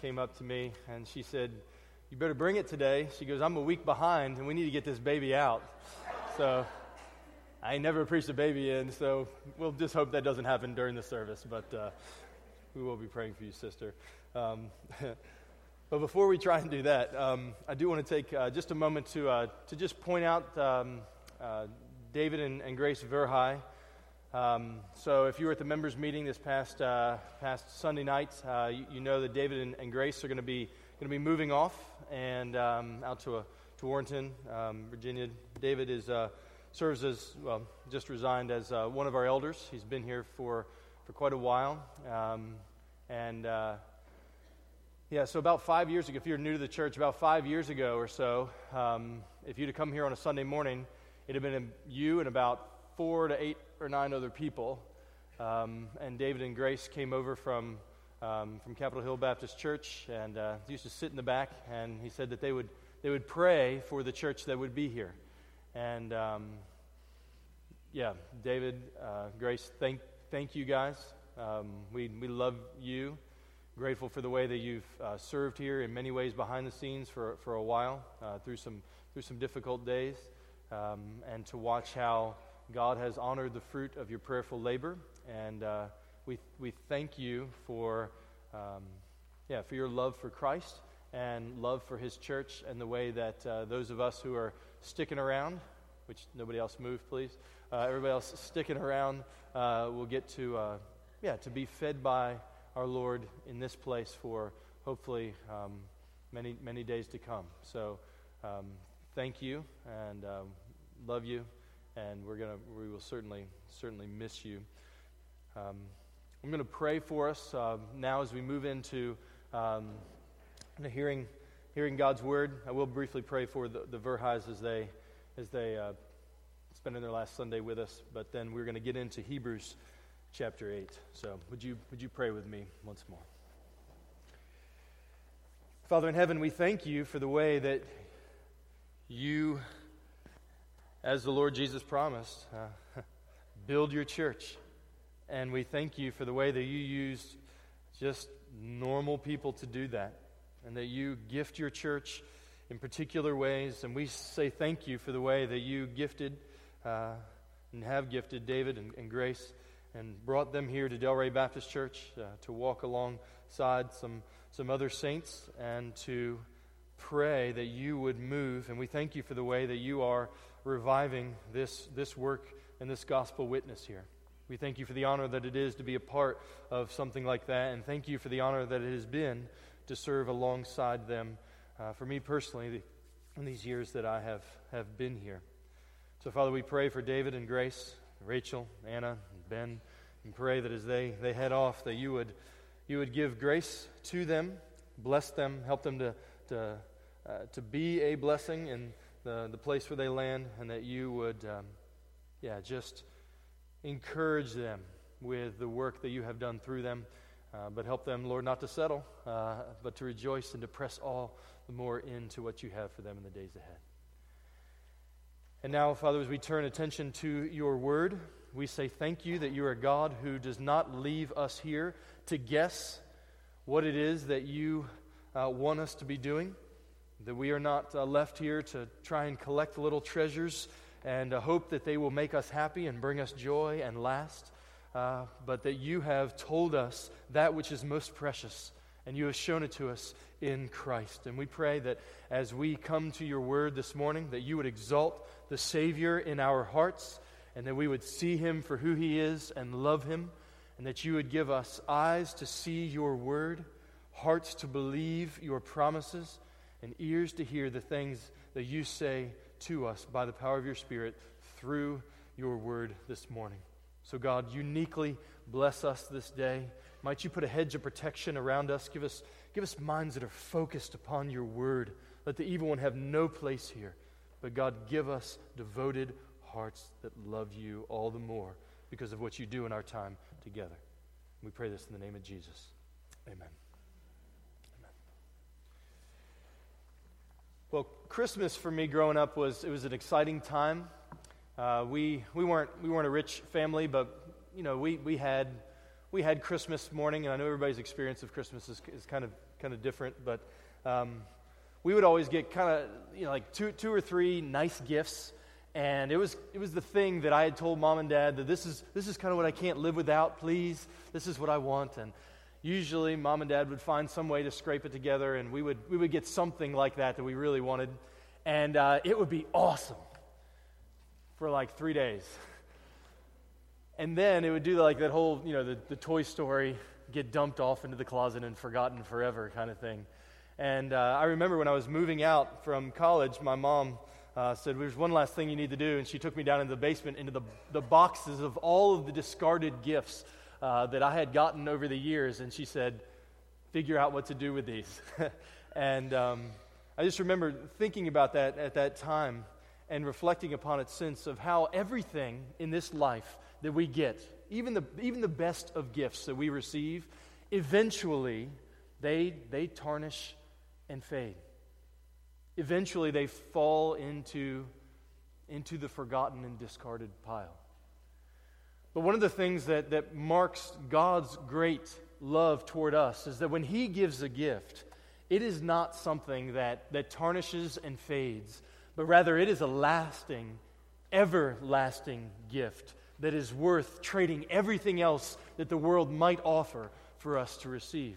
came up to me and she said, "You better bring it today." She goes, "I'm a week behind and we need to get this baby out." So I ain't never preached a baby in, so we'll just hope that doesn't happen during the service, but we will be praying for you, sister. But before we try and do that, I do want to take just a moment to just point out David and Grace Verhey. So if you were at the members meeting this past Sunday night, you know that David and Grace are going to be moving off and out to Warrenton, Virginia. David is serves as well, just resigned as one of our elders. He's been here for quite a while, So about 5 years ago, if you're new to the church, about 5 years ago or so, if you'd have come here on a Sunday morning, it'd have been you and about 4 to 8 or 9 other people, and David and Grace came over from Capitol Hill Baptist Church, and they used to sit in the back. And he said that they would pray for the church that would be here. And David, Grace, thank you guys. We love you. Grateful for the way that you've served here in many ways behind the scenes for a while through some difficult days, and to watch how God has honored the fruit of your prayerful labor, and we thank you for your love for Christ and love for His church, and the way that those of us who are sticking around, which nobody else move, please, everybody else sticking around will get to be fed by our Lord in this place for hopefully many days to come. So thank you and love you. And we will certainly miss you. I'm going to pray for us now as we move into hearing God's word. I will briefly pray for the Verheys as they spend their last Sunday with us. But then we're going to get into Hebrews chapter 8. So would you pray with me once more? Father in heaven, we thank you for the way that you, as the Lord Jesus promised, build your church. And we thank you for the way that you used just normal people to do that, and that you gift your church in particular ways. And we say thank you for the way that you gifted and have gifted David and Grace and brought them here to Delray Baptist Church to walk alongside some other saints and to pray that you would move. And we thank you for the way that you are reviving this work and this gospel witness here. We thank you for the honor that it is to be a part of something like that, and thank you for the honor that it has been to serve alongside them, for me personally, in these years that I have been here. So Father, we pray for David and Grace, Rachel, Anna, and Ben, and pray that as they head off, that you would give grace to them, bless them, help them to be a blessing in the place where they land, and that you would just encourage them with the work that you have done through them, but help them, Lord, not to settle, but to rejoice and to press all the more into what you have for them in the days ahead. And now, Father, as we turn attention to your word, we say thank you that you are God who does not leave us here to guess what it is that you want us to be doing, that we are not left here to try and collect little treasures and hope that they will make us happy and bring us joy and last, but that you have told us that which is most precious, and you have shown it to us in Christ. And we pray that as we come to your word this morning, that you would exalt the Savior in our hearts, and that we would see him for who he is and love him, and that you would give us eyes to see your word, hearts to believe your promises, and ears to hear the things that you say to us by the power of your Spirit through your word this morning. So God, uniquely bless us this day. Might you put a hedge of protection around us. Give us minds that are focused upon your word. Let the evil one have no place here. But God, give us devoted hearts that love you all the more because of what you do in our time together. We pray this in the name of Jesus. Amen. Well, Christmas for me growing up was an exciting time. We weren't a rich family, but you know we had we had Christmas morning, and I know everybody's experience of Christmas is kind of different, but we would always get kind of, you know, like two or three nice gifts, and it was the thing that I had told Mom and Dad that this is kind of what I can't live without. Please, this is what I want. And usually Mom and Dad would find some way to scrape it together, and we would get something like that we really wanted, and it would be awesome for like 3 days. And then it would do like that whole, you know, the Toy Story get dumped off into the closet and forgotten forever kind of thing. And I remember when I was moving out from college, my mom said, there's one last thing you need to do. And she took me down into the basement, into the boxes of all of the discarded gifts that I had gotten over the years. And she said, figure out what to do with these. And I just remember thinking about that at that time and reflecting upon its sense of how everything in this life that we get, even the best of gifts that we receive, eventually they tarnish and fade. Eventually they fall into the forgotten and discarded pile. But one of the things that marks God's great love toward us is that when He gives a gift, it is not something that tarnishes and fades, but rather it is a lasting, everlasting gift that is worth trading everything else that the world might offer for us to receive.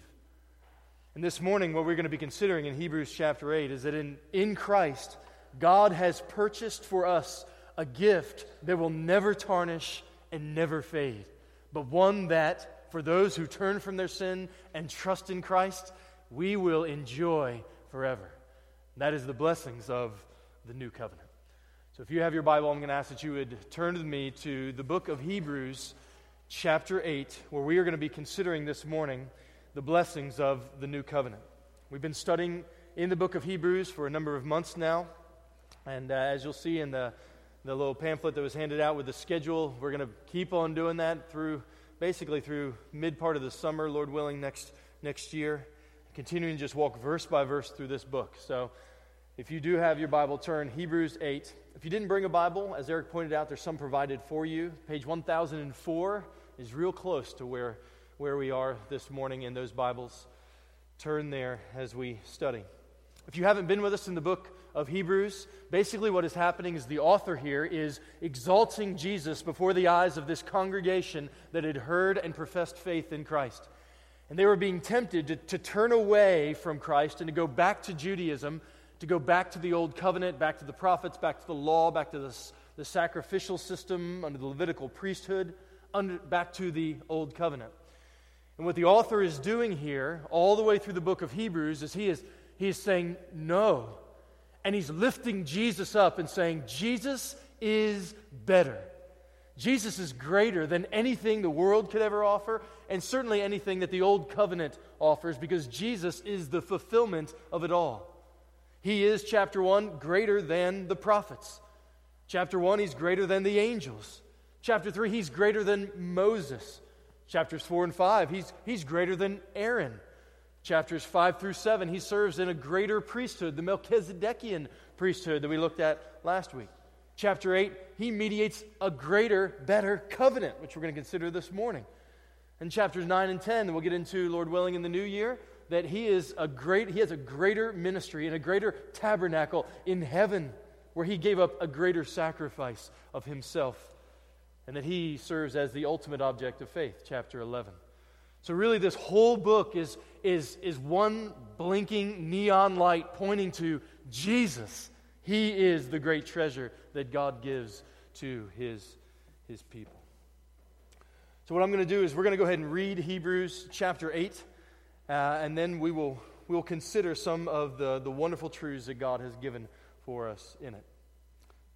And this morning, what we're going to be considering in Hebrews chapter 8 is that in Christ, God has purchased for us a gift that will never tarnish and never fade, but one that, for those who turn from their sin and trust in Christ, we will enjoy forever. And that is the blessings of the new covenant. So if you have your Bible, I'm going to ask that you would turn with me to the book of Hebrews, chapter 8, where we are going to be considering this morning the blessings of the new covenant. We've been studying in the book of Hebrews for a number of months now, and as you'll see in the little pamphlet that was handed out with the schedule, we're going to keep on doing that through mid-part of the summer, Lord willing, next year, continuing to just walk verse by verse through this book. So if you do have your Bible, turn Hebrews 8. If you didn't bring a Bible, as Eric pointed out, there's some provided for you. Page 1004 is real close to where we are this morning in those Bibles. Turn there as we study. If you haven't been with us in the book of Hebrews, basically what is happening is the author here is exalting Jesus before the eyes of this congregation that had heard and professed faith in Christ. And they were being tempted to turn away from Christ and to go back to Judaism, to go back to the old covenant, back to the prophets, back to the law, back to the sacrificial system under the Levitical priesthood, back to the old covenant. And what the author is doing here, all the way through the book of Hebrews, is he is saying no. And he's lifting Jesus up and saying, Jesus is better. Jesus is greater than anything the world could ever offer, and certainly anything that the old covenant offers, because Jesus is the fulfillment of it all. He is, chapter 1, greater than the prophets. Chapter 1, He's greater than the angels. Chapter 3, He's greater than Moses. Chapters 4 and 5, He's greater than Aaron. Chapters 5 through 7, He serves in a greater priesthood, the Melchizedekian priesthood that we looked at last week. Chapter 8, He mediates a greater, better covenant, which we're going to consider this morning. And chapters 9 and 10, we'll get into, Lord willing, in the new year, that He has a greater ministry and a greater tabernacle in heaven where He gave up a greater sacrifice of Himself, and that He serves as the ultimate object of faith, chapter 11. So really this whole book is one blinking neon light pointing to Jesus. He is the great treasure that God gives to His people. So what I'm going to do is we're going to go ahead and read Hebrews chapter 8, and then we'll consider some of the wonderful truths that God has given for us in it.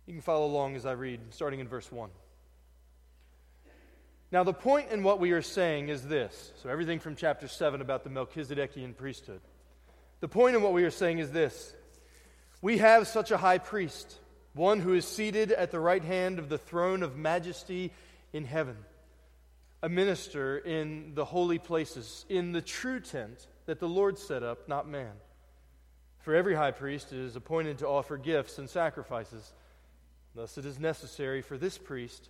You can follow along as I read, starting in verse 1. Now the point in what we are saying is this. So everything from chapter 7 about the Melchizedekian priesthood. The point in what we are saying is this. We have such a high priest, one who is seated at the right hand of the throne of majesty in heaven, a minister in the holy places, in the true tent that the Lord set up, not man. For every high priest is appointed to offer gifts and sacrifices. Thus it is necessary for this priest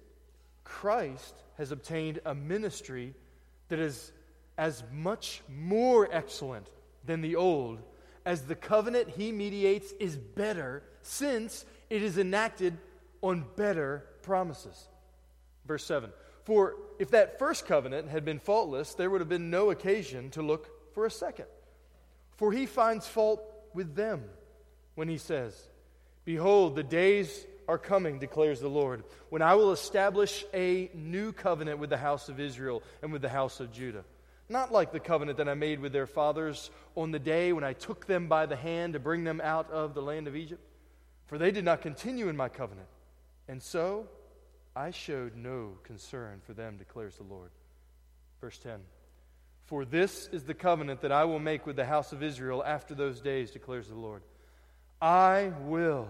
Christ has obtained a ministry that is as much more excellent than the old as the covenant he mediates is better, since it is enacted on better promises. Verse 7, "For if that first covenant had been faultless, there would have been no occasion to look for a second. For he finds fault with them when he says, 'Behold, the days are coming, declares the Lord, when I will establish a new covenant with the house of Israel and with the house of Judah. Not like the covenant that I made with their fathers on the day when I took them by the hand to bring them out of the land of Egypt. For they did not continue in my covenant. And so I showed no concern for them, declares the Lord.'" Verse 10, "For this is the covenant that I will make with the house of Israel after those days, declares the Lord. I will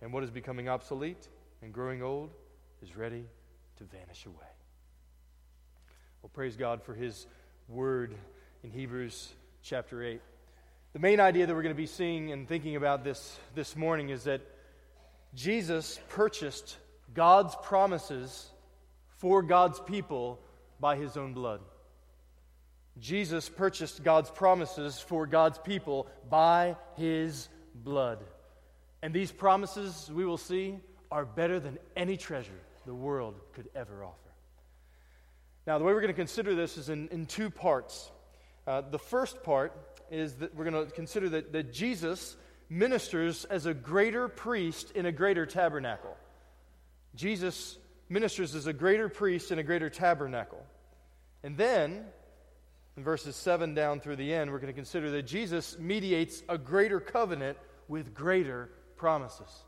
And what is becoming obsolete and growing old is ready to vanish away. Well, praise God for his word in Hebrews chapter 8. The main idea that we're going to be seeing and thinking about this morning is that Jesus purchased God's promises for God's people by his own blood. Jesus purchased God's promises for God's people by his blood. And these promises, we will see, are better than any treasure the world could ever offer. Now, the way we're going to consider this is in two parts. The first part is that we're going to consider that Jesus ministers as a greater priest in a greater tabernacle. Jesus ministers as a greater priest in a greater tabernacle. And then, in verses 7 down through the end, we're going to consider that Jesus mediates a greater covenant with greater promises.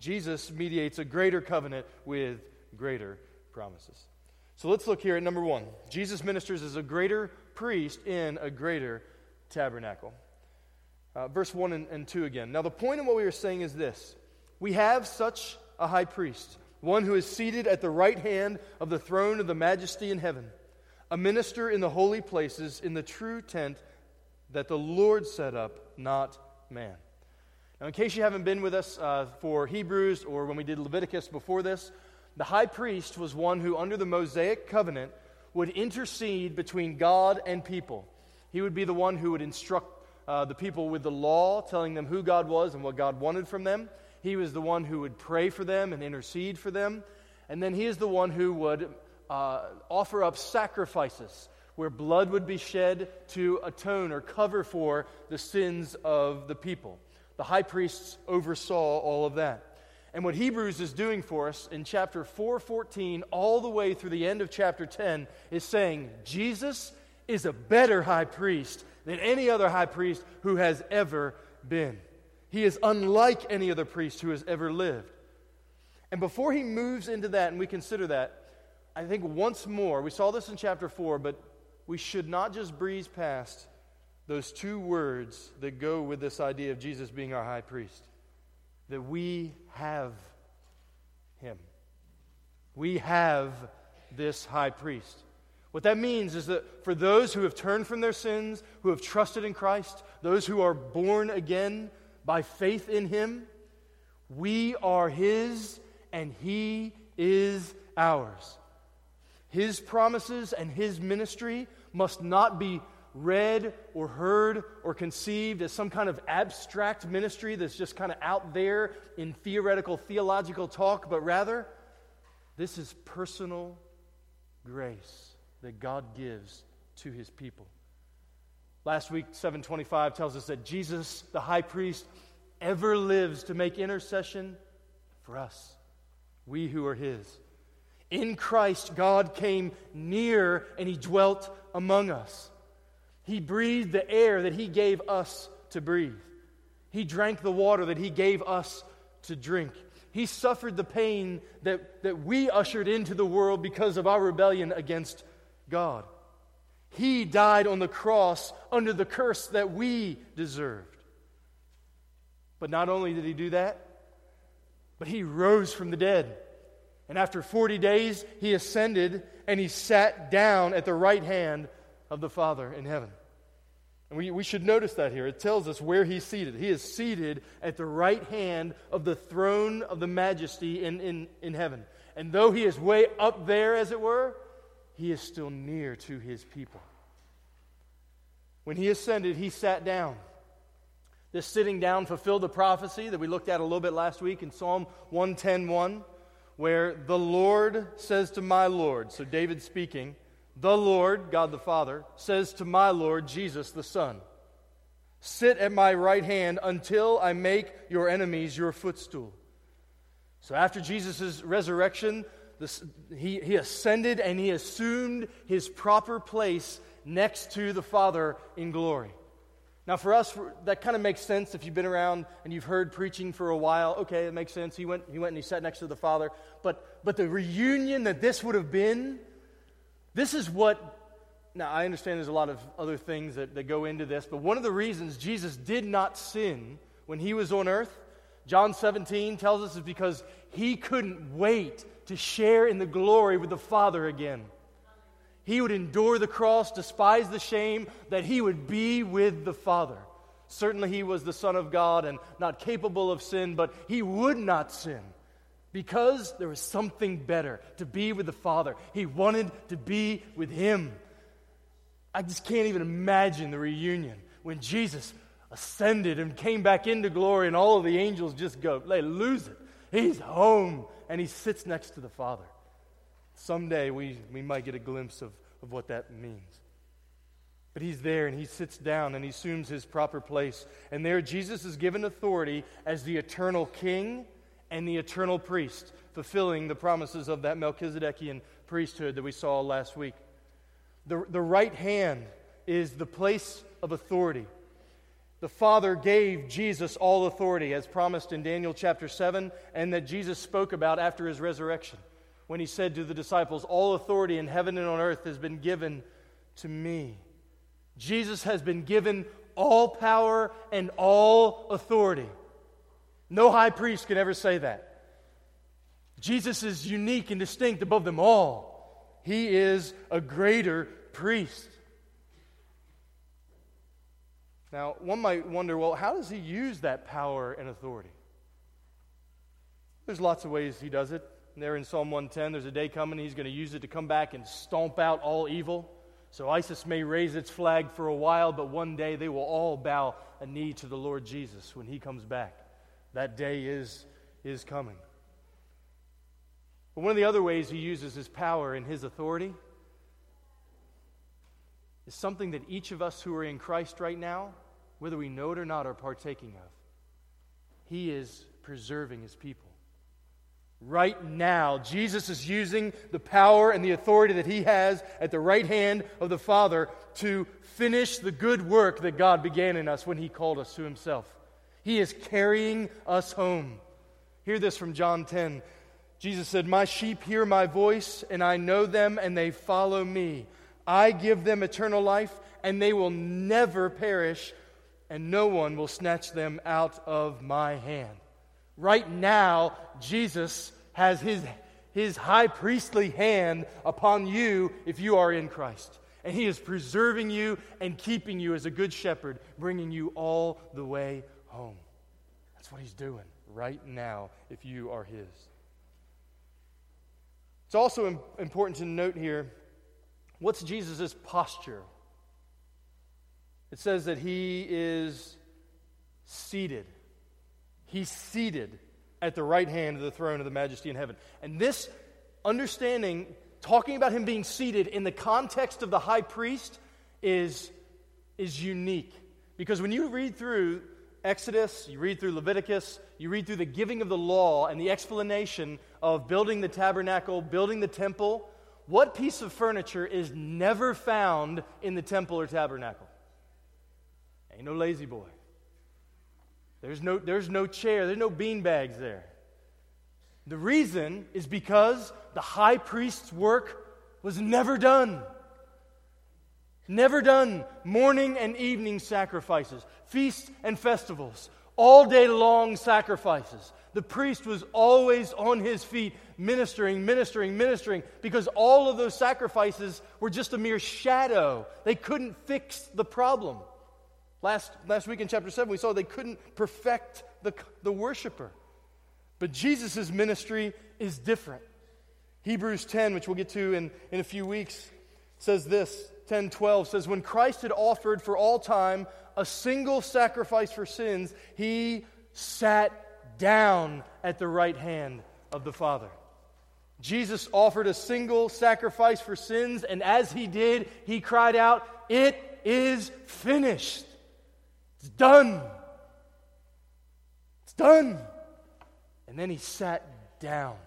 Jesus mediates a greater covenant with greater promises. So let's look here at number 1. Jesus ministers as a greater priest in a greater tabernacle. Verse 1 and 2 again. "Now the point of what we are saying is this: we have such a high priest, one who is seated at the right hand of the throne of the majesty in heaven, a minister in the holy places, in the true tent that the Lord set up, not man." Now, in case you haven't been with us for Hebrews or when we did Leviticus before this, the high priest was one who, under the Mosaic covenant, would intercede between God and people. He would be the one who would instruct the people with the law, telling them who God was and what God wanted from them. He was the one who would pray for them and intercede for them. And then he is the one who would offer up sacrifices where blood would be shed to atone or cover for the sins of the people. The high priests oversaw all of that. And what Hebrews is doing for us in chapter 4:14 all the way through the end of chapter 10 is saying Jesus is a better high priest than any other high priest who has ever been. He is unlike any other priest who has ever lived. And before he moves into that and we consider that, I think once more, we saw this in chapter 4, but we should not just breeze past those two words that go with this idea of Jesus being our high priest, that we have him. We have this high priest. What that means is that for those who have turned from their sins, who have trusted in Christ, those who are born again by faith in him, we are his and he is ours. His promises and his ministry must not be read or heard or conceived as some kind of abstract ministry that's just kind of out there in theoretical, theological talk, but rather, this is personal grace that God gives to his people. Last week, 725 tells us that Jesus, the high priest, ever lives to make intercession for us, we who are his. In Christ, God came near and he dwelt among us. He breathed the air that he gave us to breathe. He drank the water that he gave us to drink. He suffered the pain that we ushered into the world because of our rebellion against God. He died on the cross under the curse that we deserved. But not only did he do that, but he rose from the dead. And after 40 days, he ascended and he sat down at the right hand of the Father in heaven. And we should notice that here. It tells us where he's seated. He is seated at the right hand of the throne of the majesty in heaven. And though he is way up there, as it were, he is still near to his people. When he ascended, he sat down. This sitting down fulfilled the prophecy that we looked at a little bit last week in Psalm 110:1, where the Lord says to my Lord, so David speaking, the Lord, God the Father, says to my Lord, Jesus the Son, sit at my right hand until I make your enemies your footstool. So after Jesus' resurrection, he ascended and he assumed his proper place next to the Father in glory. Now for us, that kind of makes sense if you've been around and you've heard preaching for a while. Okay, it makes sense. He went and he sat next to the Father. But the reunion that this would have been, this is what, now I understand there's a lot of other things that go into this, but one of the reasons Jesus did not sin when he was on earth, John 17 tells us, is because he couldn't wait to share in the glory with the Father again. He would endure the cross, despise the shame, that he would be with the Father. Certainly he was the Son of God and not capable of sin, but he would not sin. Because there was something better to be with the Father. He wanted to be with him. I just can't even imagine the reunion when Jesus ascended and came back into glory and all of the angels just go, they lose it. He's home and he sits next to the Father. Someday we might get a glimpse of what that means. But he's there and he sits down and he assumes his proper place. And there Jesus is given authority as the eternal king and the eternal priest, fulfilling the promises of that Melchizedekian priesthood that we saw last week. The right hand is the place of authority. The Father gave Jesus all authority, as promised in Daniel chapter 7, and that Jesus spoke about after his resurrection, when he said to the disciples, all authority in heaven and on earth has been given to me. Jesus has been given all power and all authority. No high priest could ever say that. Jesus is unique and distinct above them all. He is a greater priest. Now, one might wonder, well, how does he use that power and authority? There's lots of ways he does it. There in Psalm 110, there's a day coming, he's going to use it to come back and stomp out all evil. So ISIS may raise its flag for a while, but one day they will all bow a knee to the Lord Jesus when he comes back. That day is coming. But one of the other ways he uses his power and his authority is something that each of us who are in Christ right now, whether we know it or not, are partaking of. He is preserving his people. Right now, Jesus is using the power and the authority that he has at the right hand of the Father to finish the good work that God began in us when he called us to himself. He is carrying us home. Hear this from John 10. Jesus said, my sheep hear my voice, and I know them, and they follow me. I give them eternal life, and they will never perish, and no one will snatch them out of my hand. Right now, Jesus has his high priestly hand upon you if you are in Christ. And he is preserving you and keeping you as a good shepherd, bringing you all the way home. That's what he's doing right now if you are his. It's also important to note here, what's Jesus' posture? It says that he is seated. He's seated at the right hand of the throne of the majesty in heaven. And this understanding talking about him being seated in the context of the high priest is unique. Because when you read through Exodus, you read through Leviticus, you read through the giving of the law and the explanation of building the tabernacle, building the temple, what piece of furniture is never found in the temple or tabernacle? Ain't no lazy boy. There's no chair, there's no beanbags there. The reason is because the high priest's work was never done. Never done morning and evening sacrifices, feasts and festivals, all day long sacrifices. The priest was always on his feet ministering, because all of those sacrifices were just a mere shadow. They couldn't fix the problem. Last week in chapter 7, we saw they couldn't perfect the worshiper. But Jesus' ministry is different. Hebrews 10, which we'll get to in a few weeks, says this. 10:12 says, when Christ had offered for all time a single sacrifice for sins, he sat down at the right hand of the Father. Jesus offered a single sacrifice for sins, and as he did, he cried out, "It is finished." It's done. It's done. And then he sat down.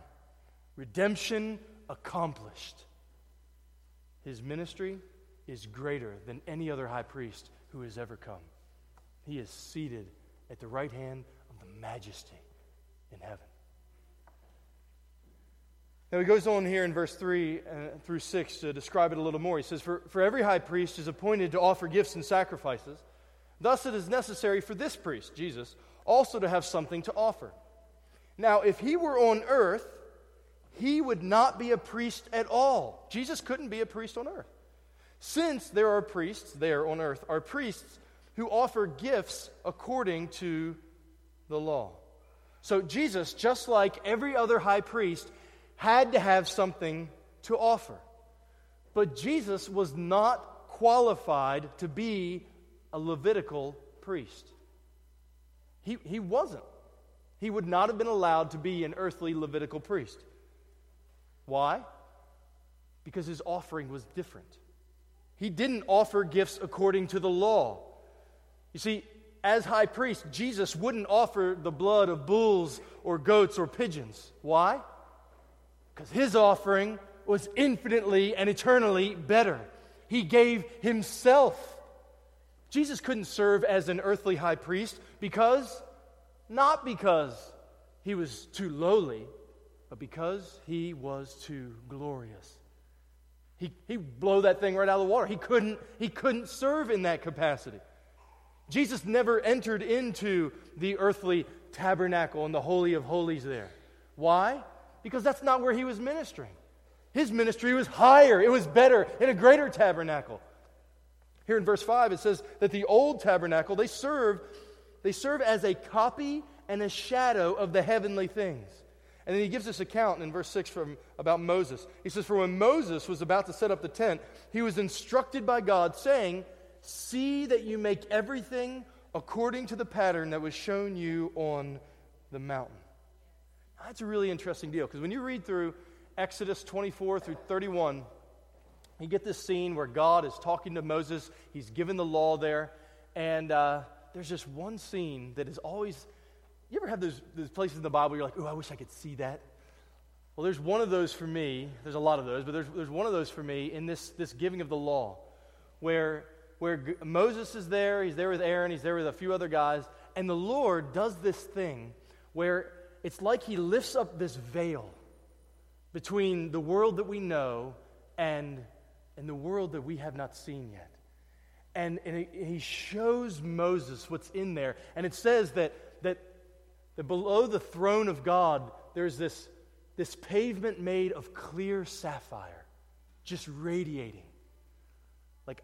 Redemption accomplished. His ministry is greater than any other high priest who has ever come. He is seated at the right hand of the majesty in heaven. Now he goes on here in verse 3 through 6 to describe it a little more. He says, For every high priest is appointed to offer gifts and sacrifices. Thus it is necessary for this priest, Jesus, also to have something to offer. Now if he were on earth, he would not be a priest at all. Jesus couldn't be a priest on earth. Since there are priests there on earth, are priests who offer gifts according to the law. So Jesus, just like every other high priest, had to have something to offer. But Jesus was not qualified to be a Levitical priest. He wasn't. He would not have been allowed to be an earthly Levitical priest. Why? Because his offering was different. He didn't offer gifts according to the law. You see, as high priest, Jesus wouldn't offer the blood of bulls or goats or pigeons. Why? Because his offering was infinitely and eternally better. He gave himself. Jesus couldn't serve as an earthly high priest not because he was too lowly, but because he was too glorious. He blew that thing right out of the water. He couldn't serve in that capacity. Jesus never entered into the earthly tabernacle and the Holy of Holies there. Why? Because that's not where he was ministering. His ministry was higher. It was better in a greater tabernacle. Here in verse 5 it says that the old tabernacle, they serve as a copy and a shadow of the heavenly things. And then he gives this account in verse 6 about Moses. He says, for when Moses was about to set up the tent, he was instructed by God, saying, see that you make everything according to the pattern that was shown you on the mountain. That's a really interesting deal, because when you read through Exodus 24 through 31, you get this scene where God is talking to Moses. He's given the law there, and there's just one scene that is always... You ever have those places in the Bible where you're like, oh, I wish I could see that? Well, there's one of those for me. There's a lot of those, but there's one of those for me in this giving of the law where Moses is there, he's there with Aaron, he's there with a few other guys, and the Lord does this thing where it's like he lifts up this veil between the world that we know and the world that we have not seen yet. And he shows Moses what's in there, and it says that below the throne of God, there's this pavement made of clear sapphire, just radiating. Like,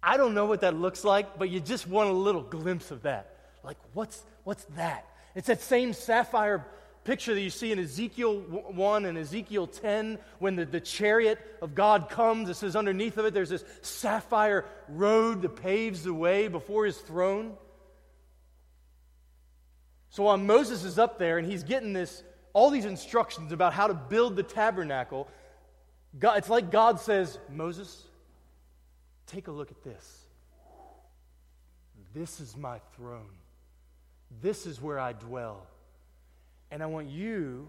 I don't know what that looks like, but you just want a little glimpse of that. Like, what's that? It's that same sapphire picture that you see in Ezekiel 1 and Ezekiel 10 when the chariot of God comes. It says underneath of it, there's this sapphire road that paves the way before his throne. So while Moses is up there and he's getting all these instructions about how to build the tabernacle, God, it's like God says, Moses, take a look at this. This is my throne. This is where I dwell. And I want you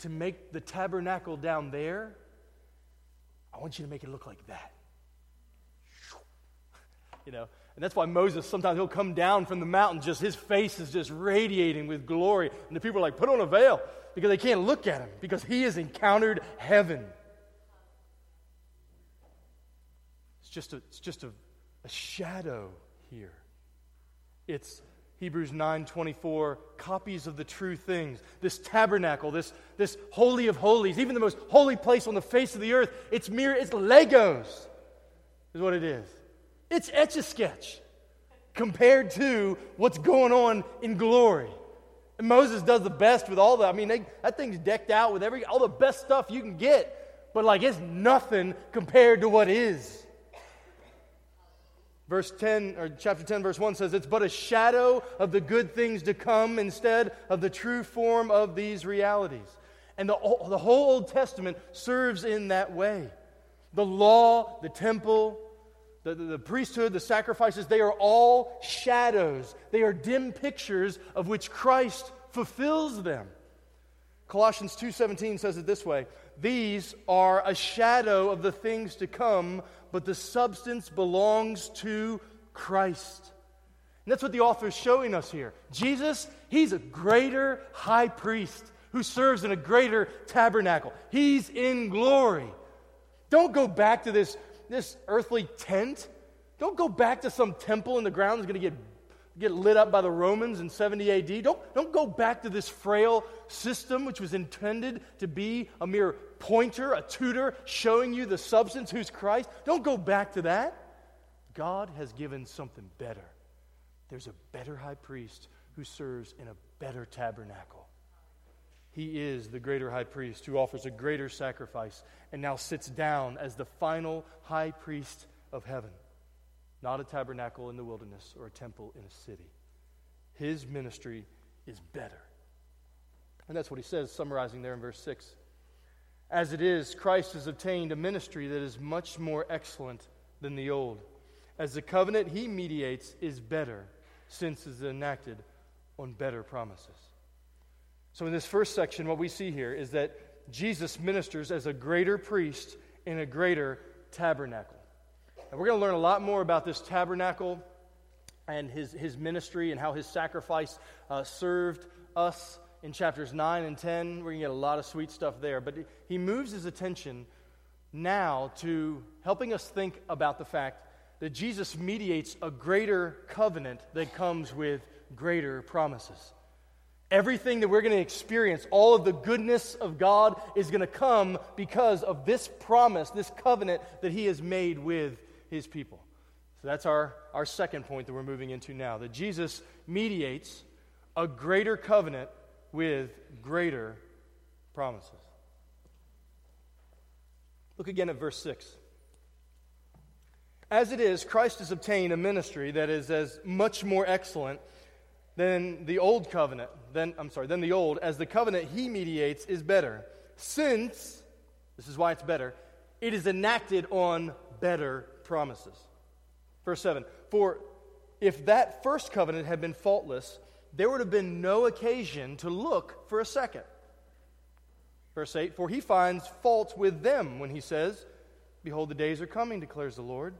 to make the tabernacle down there. I want you to make it look like that. You know, and that's why Moses, sometimes he'll come down from the mountain, just his face is just radiating with glory. And the people are like, put on a veil, because they can't look at him, because he has encountered heaven. It's just a shadow here. It's Hebrews 9:24, copies of the true things. This tabernacle, this holy of holies, even the most holy place on the face of the earth, it's Legos, is what it is. It's Etch-a-Sketch compared to what's going on in glory. And Moses does the best with all the, that thing's decked out with all the best stuff you can get, but like it's nothing compared to what is. Verse 10, or chapter 10, verse 1 says, it's but a shadow of the good things to come instead of the true form of these realities. And the whole Old Testament serves in that way. The law, the temple, the priesthood, the sacrifices, they are all shadows. They are dim pictures of which Christ fulfills them. Colossians 2:17 says it this way, these are a shadow of the things to come, but the substance belongs to Christ. And that's what the author is showing us here. Jesus, he's a greater high priest who serves in a greater tabernacle. He's in glory. Don't go back to this earthly tent. Don't go back to some temple in the ground that's going to get lit up by the Romans in 70 AD. Don't go back to this frail system which was intended to be a mere pointer, a tutor, showing you the substance who's Christ. Don't go back to that. God has given something better. There's a better high priest who serves in a better tabernacle. He is the greater high priest who offers a greater sacrifice and now sits down as the final high priest of heaven. Not a tabernacle in the wilderness or a temple in a city. His ministry is better. And that's what he says, summarizing there in verse 6. As it is, Christ has obtained a ministry that is much more excellent than the old, as the covenant he mediates is better, since it is enacted on better promises. So in this first section, what we see here is that Jesus ministers as a greater priest in a greater tabernacle. And we're going to learn a lot more about this tabernacle and his ministry and how his sacrifice served us in chapters 9 and 10. We're going to get a lot of sweet stuff there. But he moves his attention now to helping us think about the fact that Jesus mediates a greater covenant that comes with greater promises. Everything that we're going to experience, all of the goodness of God is going to come because of this promise, this covenant that he has made with his people. So that's our second point that we're moving into now, that Jesus mediates a greater covenant with greater promises. Look again at verse 6. As it is, Christ has obtained a ministry that is as much more excellent than the old, as the covenant he mediates is better, since, this is why it's better, it is enacted on better promises. Verse 7, for if that first covenant had been faultless, there would have been no occasion to look for a second. Verse 8, for he finds fault with them when he says, behold, the days are coming, declares the Lord,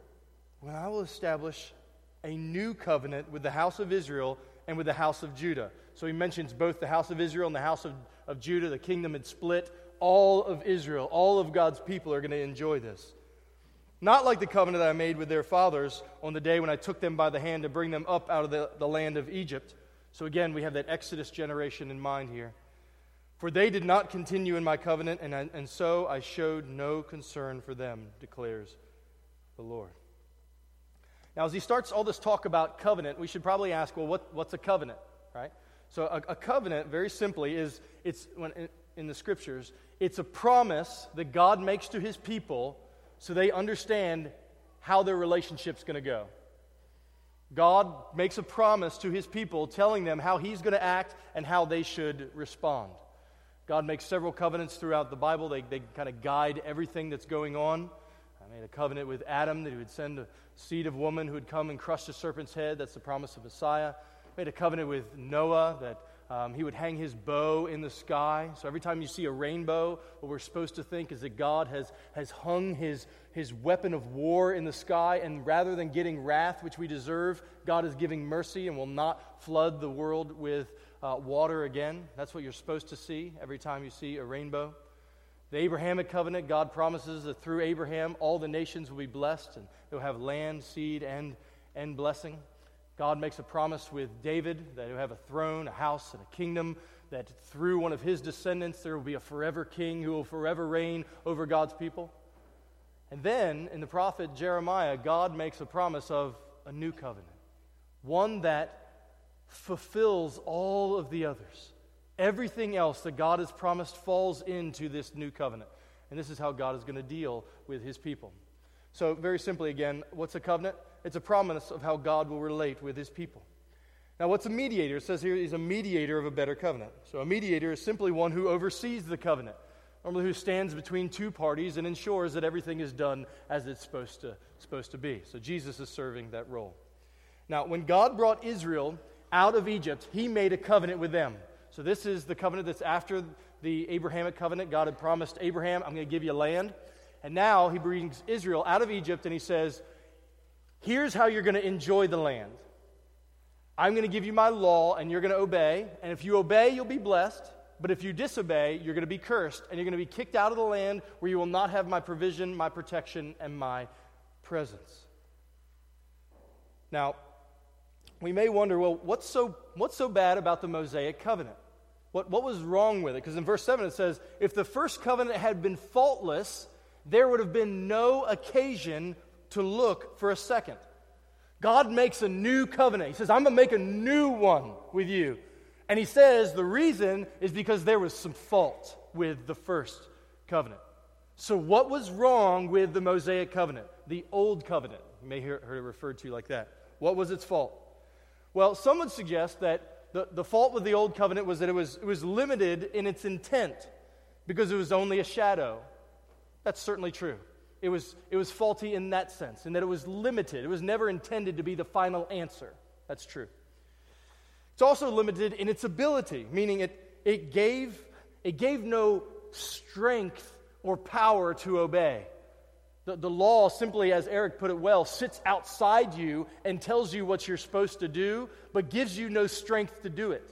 when I will establish a new covenant with the house of Israel and with the house of Judah. So he mentions both the house of Israel and the house of Judah. The kingdom had split. All of Israel, all of God's people are going to enjoy this. Not like the covenant that I made with their fathers on the day when I took them by the hand to bring them up out of the land of Egypt. So again, we have that Exodus generation in mind here. For they did not continue in my covenant, and so I showed no concern for them, declares the Lord. Now, as he starts all this talk about covenant, we should probably ask, well, what's a covenant, right? So a covenant, very simply, in the Scriptures, it's a promise that God makes to his people so they understand how their relationship's going to go. God makes a promise to his people telling them how he's going to act and how they should respond. God makes several covenants throughout the Bible. They kind of guide everything that's going on. I made a covenant with Adam that he would send a seed of woman who would come and crush the serpent's head. That's the promise of Messiah. I made a covenant with Noah that he would hang his bow in the sky. So every time you see a rainbow, what we're supposed to think is that God has hung his weapon of war in the sky, and rather than getting wrath, which we deserve, God is giving mercy and will not flood the world with water again. That's what you're supposed to see every time you see a rainbow. The Abrahamic covenant, God promises that through Abraham, all the nations will be blessed, and they'll have land, seed, and blessing. God makes a promise with David that he'll have a throne, a house, and a kingdom, that through one of his descendants there will be a forever king who will forever reign over God's people. And then, in the prophet Jeremiah, God makes a promise of a new covenant, one that fulfills all of the others. Everything else that God has promised falls into this new covenant. And this is how God is going to deal with his people. So, very simply again, what's a covenant? It's a promise of how God will relate with his people. Now, what's a mediator? It says here he's a mediator of a better covenant. So a mediator is simply one who oversees the covenant, normally who stands between two parties and ensures that everything is done as it's supposed to be. So Jesus is serving that role. Now, when God brought Israel out of Egypt, he made a covenant with them. So this is the covenant that's after the Abrahamic covenant. God had promised Abraham, I'm going to give you land. And now he brings Israel out of Egypt and he says, here's how you're going to enjoy the land. I'm going to give you my law, and you're going to obey. And if you obey, you'll be blessed. But if you disobey, you're going to be cursed, and you're going to be kicked out of the land where you will not have my provision, my protection, and my presence. Now, we may wonder, well, what's so bad about the Mosaic covenant? What was wrong with it? Because in verse 7 it says, if the first covenant had been faultless, there would have been no occasion to look for a second. God makes a new covenant. He says, I'm going to make a new one with you. And he says the reason is because there was some fault with the first covenant. So what was wrong with the Mosaic covenant, the old covenant? You may hear it referred to like that. What was its fault? Well, some would suggest that the fault with the old covenant was that it was limited in its intent because it was only a shadow. That's certainly true. It was faulty in that sense, in that it was limited. It was never intended to be the final answer. That's true. It's also limited in its ability, meaning it gave no strength or power to obey. The law simply, as Eric put it well, sits outside you and tells you what you're supposed to do, but gives you no strength to do it.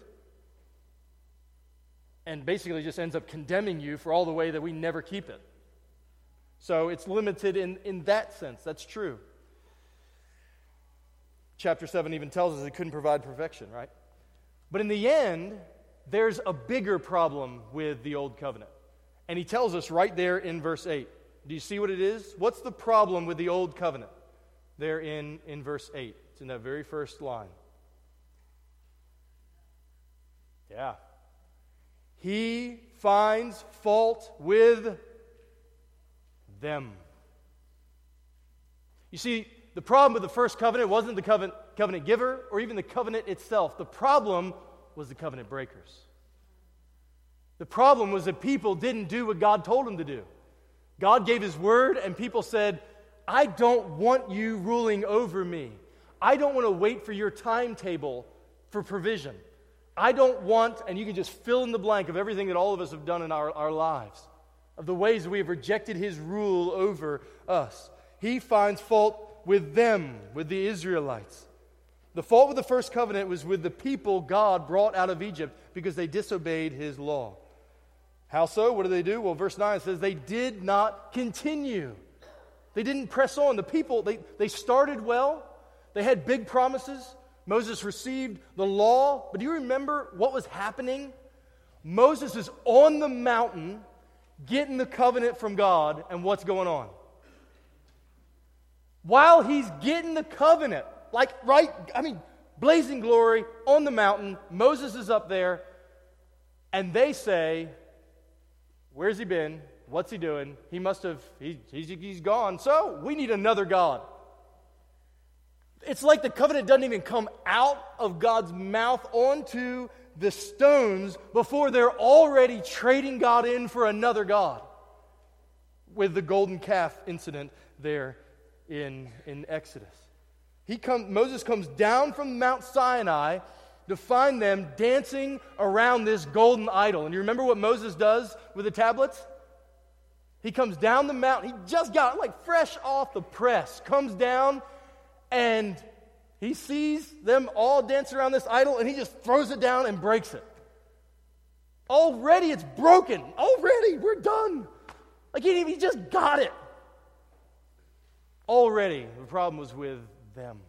And basically just ends up condemning you for all the way that we never keep it. So it's limited in that sense. That's true. Chapter 7 even tells us it couldn't provide perfection, right? But in the end, there's a bigger problem with the old covenant. And he tells us right there in verse 8. Do you see what it is? What's the problem with the old covenant? There in verse 8. It's in that very first line. Yeah. He finds fault with them. You see, the problem with the first covenant wasn't the covenant giver or even the covenant itself. The problem was the covenant breakers. The problem was that people didn't do what God told them to do. God gave his word and people said, I don't want you ruling over me. I don't want to wait for your timetable for provision. I don't want, and you can just fill in the blank of everything that all of us have done in our lives, of the ways we have rejected his rule over us. He finds fault with them, with the Israelites. The fault with the first covenant was with the people God brought out of Egypt because they disobeyed his law. How so? What do they do? Well, verse 9 says they did not continue. They didn't press on. The people, they started well. They had big promises. Moses received the law. But do you remember what was happening? Moses is on the mountain getting the covenant from God, and what's going on? While he's getting the covenant, blazing glory on the mountain, Moses is up there, and they say, where's he been? What's he doing? He must have, he's gone, so we need another God. It's like the covenant doesn't even come out of God's mouth onto the stones before they're already trading God in for another God with the golden calf incident there in Exodus. Moses comes down from Mount Sinai to find them dancing around this golden idol. And you remember what Moses does with the tablets? He comes down the mountain. He just got, like, fresh off the press. Comes down, and he sees them all dance around this idol, and he just throws it down and breaks it. Already it's broken. Already we're done. Like, he just got it. Already the problem was with them.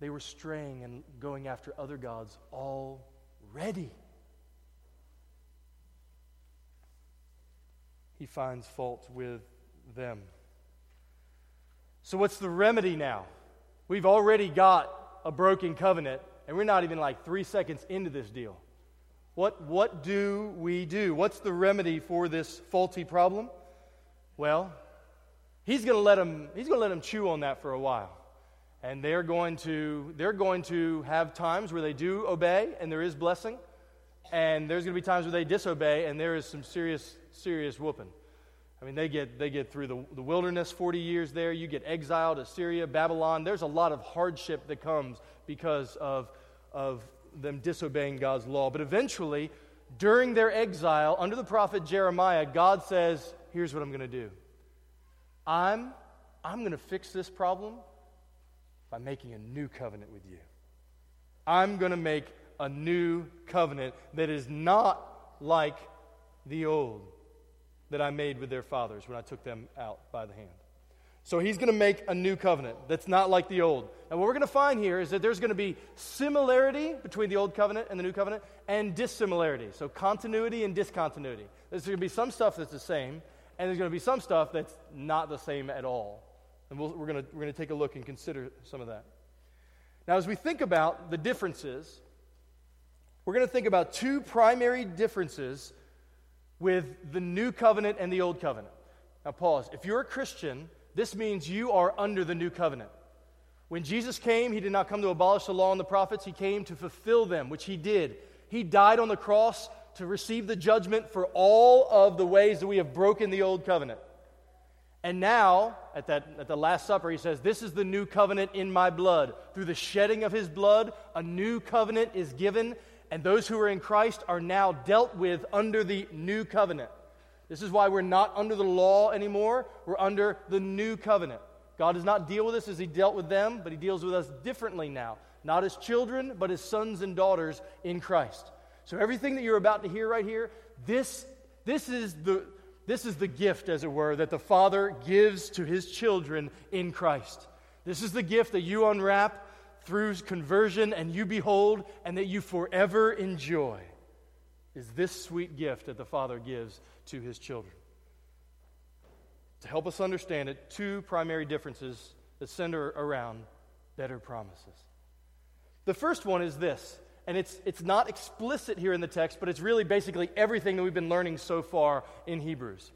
They were straying and going after other gods already. He finds fault with them. So what's the remedy now? We've already got a broken covenant, and we're not even like 3 seconds into this deal. What do we do? What's the remedy for this faulty problem? Well, he's going to let them chew on that for a while. And they're going to have times where they do obey and there is blessing, and there's going to be times where they disobey and there is some serious whooping. I mean, they get through the wilderness, 40 years there. You get exiled to Syria, Babylon. There's a lot of hardship that comes because of them disobeying God's law. But eventually, during their exile, under the prophet Jeremiah, God says, here's what I'm going to do. I'm going to fix this problem by making a new covenant with you. I'm going to make a new covenant that is not like the old that I made with their fathers when I took them out by the hand. So he's going to make a new covenant that's not like the old. And what we're going to find here is that there's going to be similarity between the old covenant and the new covenant, and dissimilarity. So continuity and discontinuity. There's going to be some stuff that's the same, and there's going to be some stuff that's not the same at all. And we're going to take a look and consider some of that. Now, as we think about the differences, we're going to think about two primary differences with the new covenant and the old covenant. Now, pause. If you're a Christian, this means you are under the new covenant. When Jesus came, he did not come to abolish the law and the prophets. He came to fulfill them, which he did. He died on the cross to receive the judgment for all of the ways that we have broken the old covenant. And now, at the Last Supper, he says, this is the new covenant in my blood. Through the shedding of his blood, a new covenant is given, and those who are in Christ are now dealt with under the new covenant. This is why we're not under the law anymore. We're under the new covenant. God does not deal with us as he dealt with them, but he deals with us differently now. Not as children, but as sons and daughters in Christ. So everything that you're about to hear right here, this is the gift, as it were, that the Father gives to his children in Christ. This is the gift that you unwrap through conversion and you behold, and that you forever enjoy, is this sweet gift that the Father gives to his children. To help us understand it, two primary differences that center around better promises. The first one is this. And it's not explicit here in the text, but it's really basically everything that we've been learning so far in Hebrews.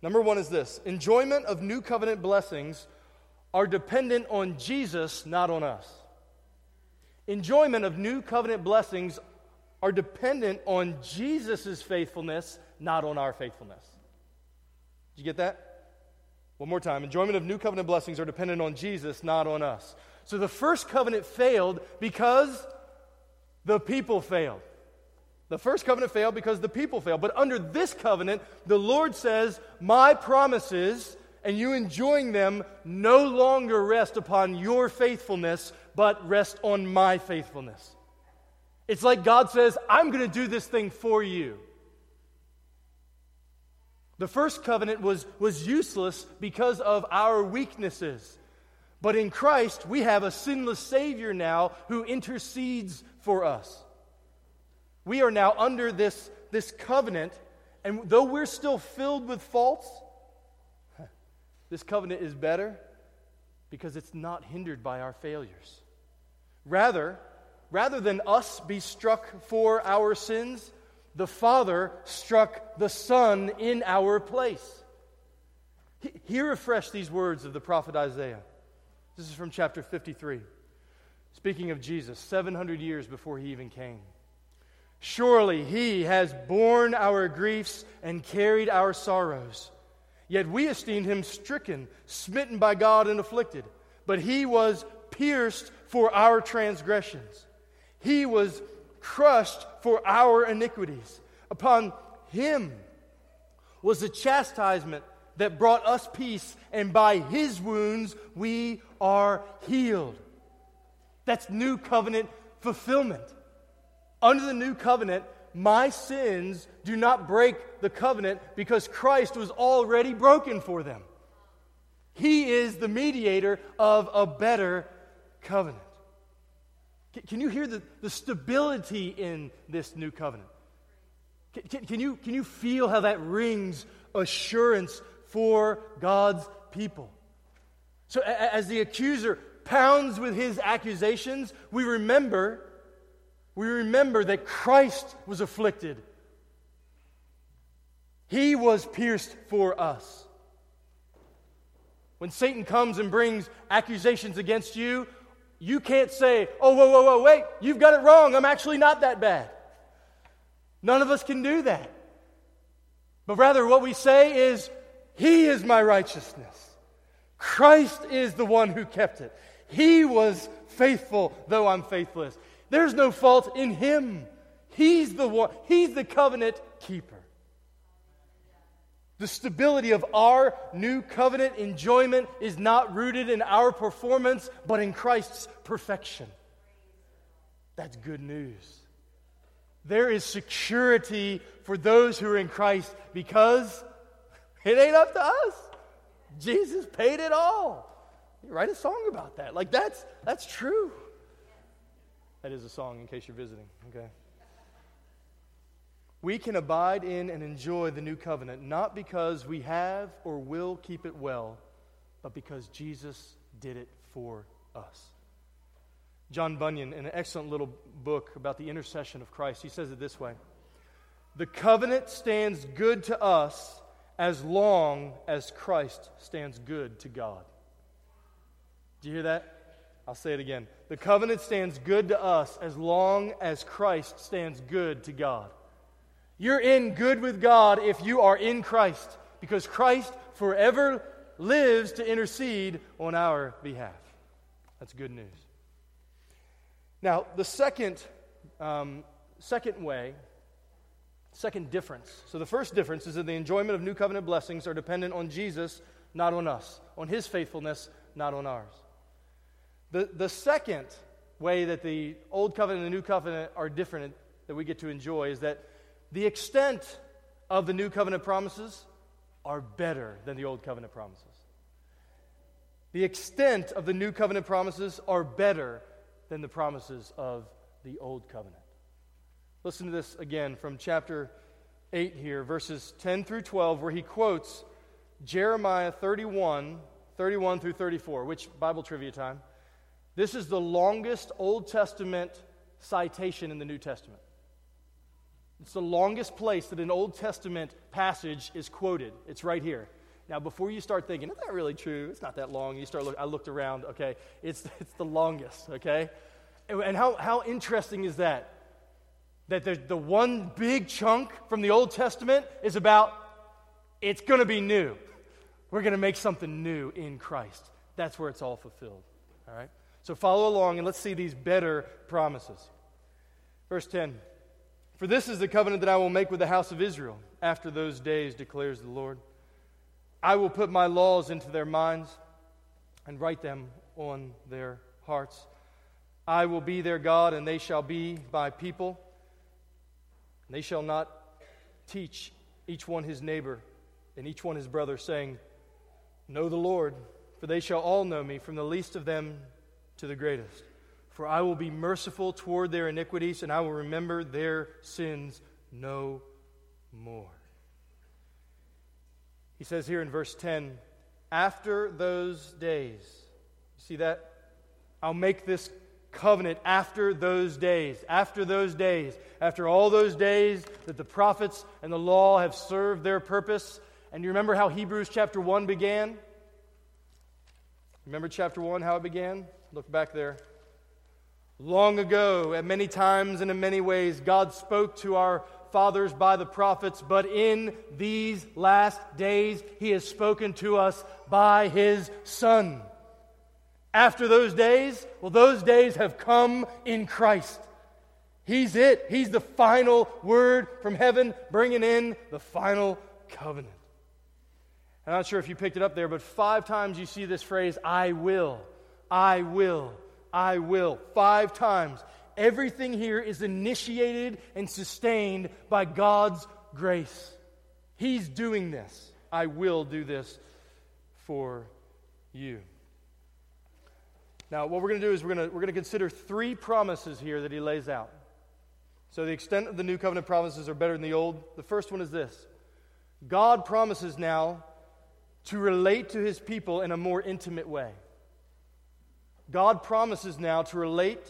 Number one is this. Enjoyment of new covenant blessings are dependent on Jesus, not on us. Enjoyment of new covenant blessings are dependent on Jesus' faithfulness, not on our faithfulness. Did you get that? One more time. Enjoyment of new covenant blessings are dependent on Jesus, not on us. So the first covenant failed because the people failed. The first covenant failed because the people failed. But under this covenant, the Lord says, my promises and you enjoying them no longer rest upon your faithfulness, but rest on my faithfulness. It's like God says, I'm going to do this thing for you. The first covenant was useless because of our weaknesses. But in Christ, we have a sinless Savior now who intercedes for us. We are now under this covenant, and though we're still filled with faults, this covenant is better because it's not hindered by our failures. Rather than us be struck for our sins, the Father struck the Son in our place. Hear afresh these words of the prophet Isaiah. This is from chapter 53. Speaking of Jesus, 700 years before he even came. Surely he has borne our griefs and carried our sorrows. Yet we esteemed him stricken, smitten by God, and afflicted. But he was pierced for our transgressions. He was crushed for our iniquities. Upon him was the chastisement that brought us peace, and by his wounds we are healed. That's new covenant fulfillment. Under the new covenant, my sins do not break the covenant because Christ was already broken for them. He is the mediator of a better covenant. Can you hear the stability in this new covenant? Can you feel how that rings assurance for God's people? So as the accuser pounds with his accusations, we remember that Christ was afflicted. He was pierced for us. When Satan comes and brings accusations against you, you can't say, oh, whoa, whoa, whoa, wait, you've got it wrong. I'm actually not that bad. None of us can do that. But rather what we say is, he is my righteousness. Christ is the one who kept it. He was faithful, though I'm faithless. There's no fault in him. He's the one. He's the covenant keeper. The stability of our new covenant enjoyment is not rooted in our performance, but in Christ's perfection. That's good news. There is security for those who are in Christ because it ain't up to us. Jesus paid it all. You write a song about that. Like, that's true. That is a song in case you're visiting, okay? We can abide in and enjoy the new covenant, not because we have or will keep it well, but because Jesus did it for us. John Bunyan, in an excellent little book about the intercession of Christ, he says it this way: the covenant stands good to us as long as Christ stands good to God. Do you hear that? I'll say it again. The covenant stands good to us as long as Christ stands good to God. You're in good with God if you are in Christ, because Christ forever lives to intercede on our behalf. That's good news. Now, the second difference. So the first difference is that the enjoyment of new covenant blessings are dependent on Jesus, not on us, on his faithfulness, not on ours. The second way that the Old Covenant and the New Covenant are different that we get to enjoy is that the extent of the New Covenant promises are better than the Old Covenant promises. The extent of the New Covenant promises are better than the promises of the Old Covenant. Listen to this again from chapter 8 here, verses 10 through 12, where he quotes Jeremiah 31 through 34, which, Bible trivia time, this is the longest Old Testament citation in the New Testament. It's the longest place that an Old Testament passage is quoted. It's right here. Now, before you start thinking, is that really true? It's not that long. You start. I looked around. Okay, it's the longest. Okay, and how interesting is that? That the one big chunk from the Old Testament is about it's going to be new. We're going to make something new in Christ. That's where it's all fulfilled. All right. So follow along and let's see these better promises. Verse 10. For this is the covenant that I will make with the house of Israel after those days, declares the Lord. I will put my laws into their minds and write them on their hearts. I will be their God, and they shall be my people. And they shall not teach each one his neighbor and each one his brother, saying, know the Lord, for they shall all know me, from the least of them to the greatest. For I will be merciful toward their iniquities, and I will remember their sins no more. He says here in verse 10, after those days. You see that? I'll make this covenant after those days. After those days. After all those days that the prophets and the law have served their purpose. And you remember how Hebrews chapter 1 began? Remember chapter 1, how it began? Look back there. Long ago, at many times and in many ways, God spoke to our fathers by the prophets, but in these last days, He has spoken to us by His Son. After those days, well, those days have come in Christ. He's it. He's the final word from heaven, bringing in the final covenant. I'm not sure if you picked it up there, but 5 times you see this phrase, I will, I will, I will. 5 times. Everything here is initiated and sustained by God's grace. He's doing this. I will do this for you. Now, what we're going to do is we're going to consider 3 promises here that he lays out. So the extent of the new covenant promises are better than the old. The first one is this. God promises now to relate to His people in a more intimate way. God promises now to relate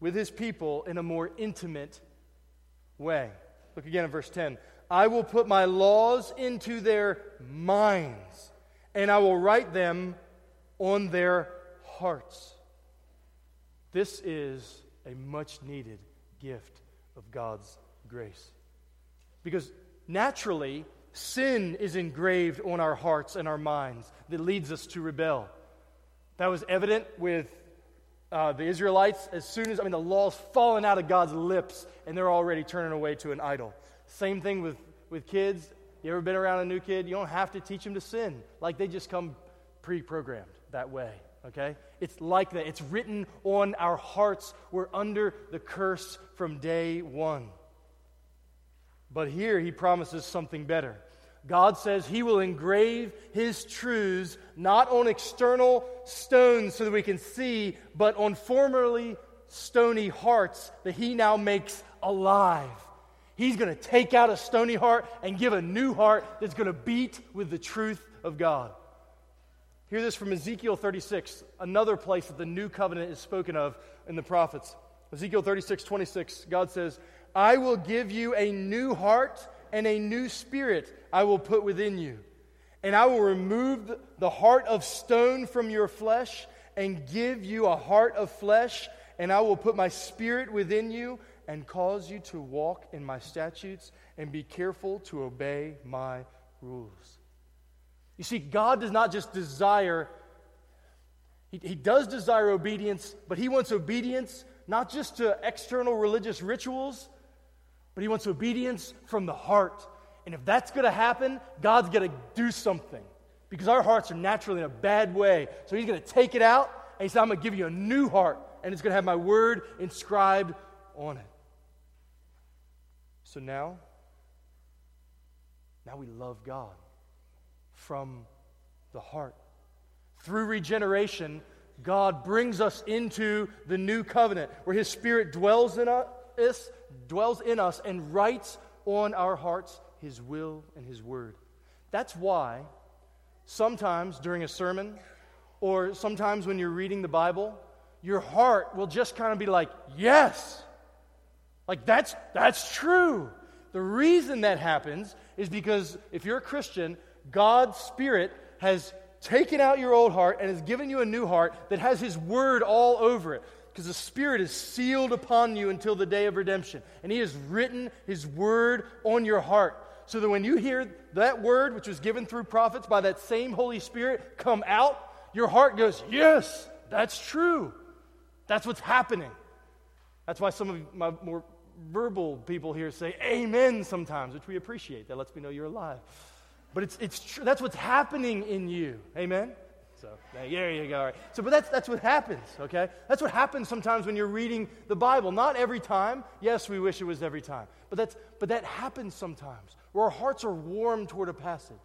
with His people in a more intimate way. Look again at verse 10. I will put my laws into their minds, and I will write them on their hearts. This is a much-needed gift of God's grace. Because naturally, sin is engraved on our hearts and our minds that leads us to rebel. That was evident with the Israelites. As soon as, the law's fallen out of God's lips, and they're already turning away to an idol. Same thing with kids. You ever been around a new kid? You don't have to teach them to sin. Like, they just come pre-programmed that way, okay? It's like that. It's written on our hearts. We're under the curse from day one. But here he promises something better. God says He will engrave His truths not on external stones so that we can see, but on formerly stony hearts that He now makes alive. He's going to take out a stony heart and give a new heart that's going to beat with the truth of God. Hear this from Ezekiel 36, another place that the new covenant is spoken of in the prophets. Ezekiel 36:26, God says, I will give you a new heart and a new spirit I will put within you. And I will remove the heart of stone from your flesh and give you a heart of flesh. And I will put my spirit within you and cause you to walk in my statutes and be careful to obey my rules. You see, God does not just desire, He does desire obedience, but He wants obedience not just to external religious rituals, but He wants obedience from the heart. And if that's going to happen, God's going to do something. Because our hearts are naturally in a bad way. So He's going to take it out, and He said, I'm going to give you a new heart, and it's going to have my word inscribed on it. So now we love God from the heart. Through regeneration, God brings us into the new covenant where His Spirit dwells in us and writes on our hearts His will and His word. That's why sometimes during a sermon or sometimes when you're reading the Bible, your heart will just kind of be like, yes, like that's true. The reason that happens is because if you're a Christian, God's Spirit has taken out your old heart and has given you a new heart that has His word all over it. Because the Spirit is sealed upon you until the day of redemption. And He has written His word on your heart. So that when you hear that word, which was given through prophets by that same Holy Spirit, come out, your heart goes, yes, that's true. That's what's happening. That's why some of my more verbal people here say amen sometimes, which we appreciate. That lets me know you're alive. But it's true. That's what's happening in you. Amen? So there you go. All right. So, but that's what happens, okay? That's what happens sometimes when you're reading the Bible. Not every time. Yes, we wish it was every time. But that happens sometimes where our hearts are warm toward a passage,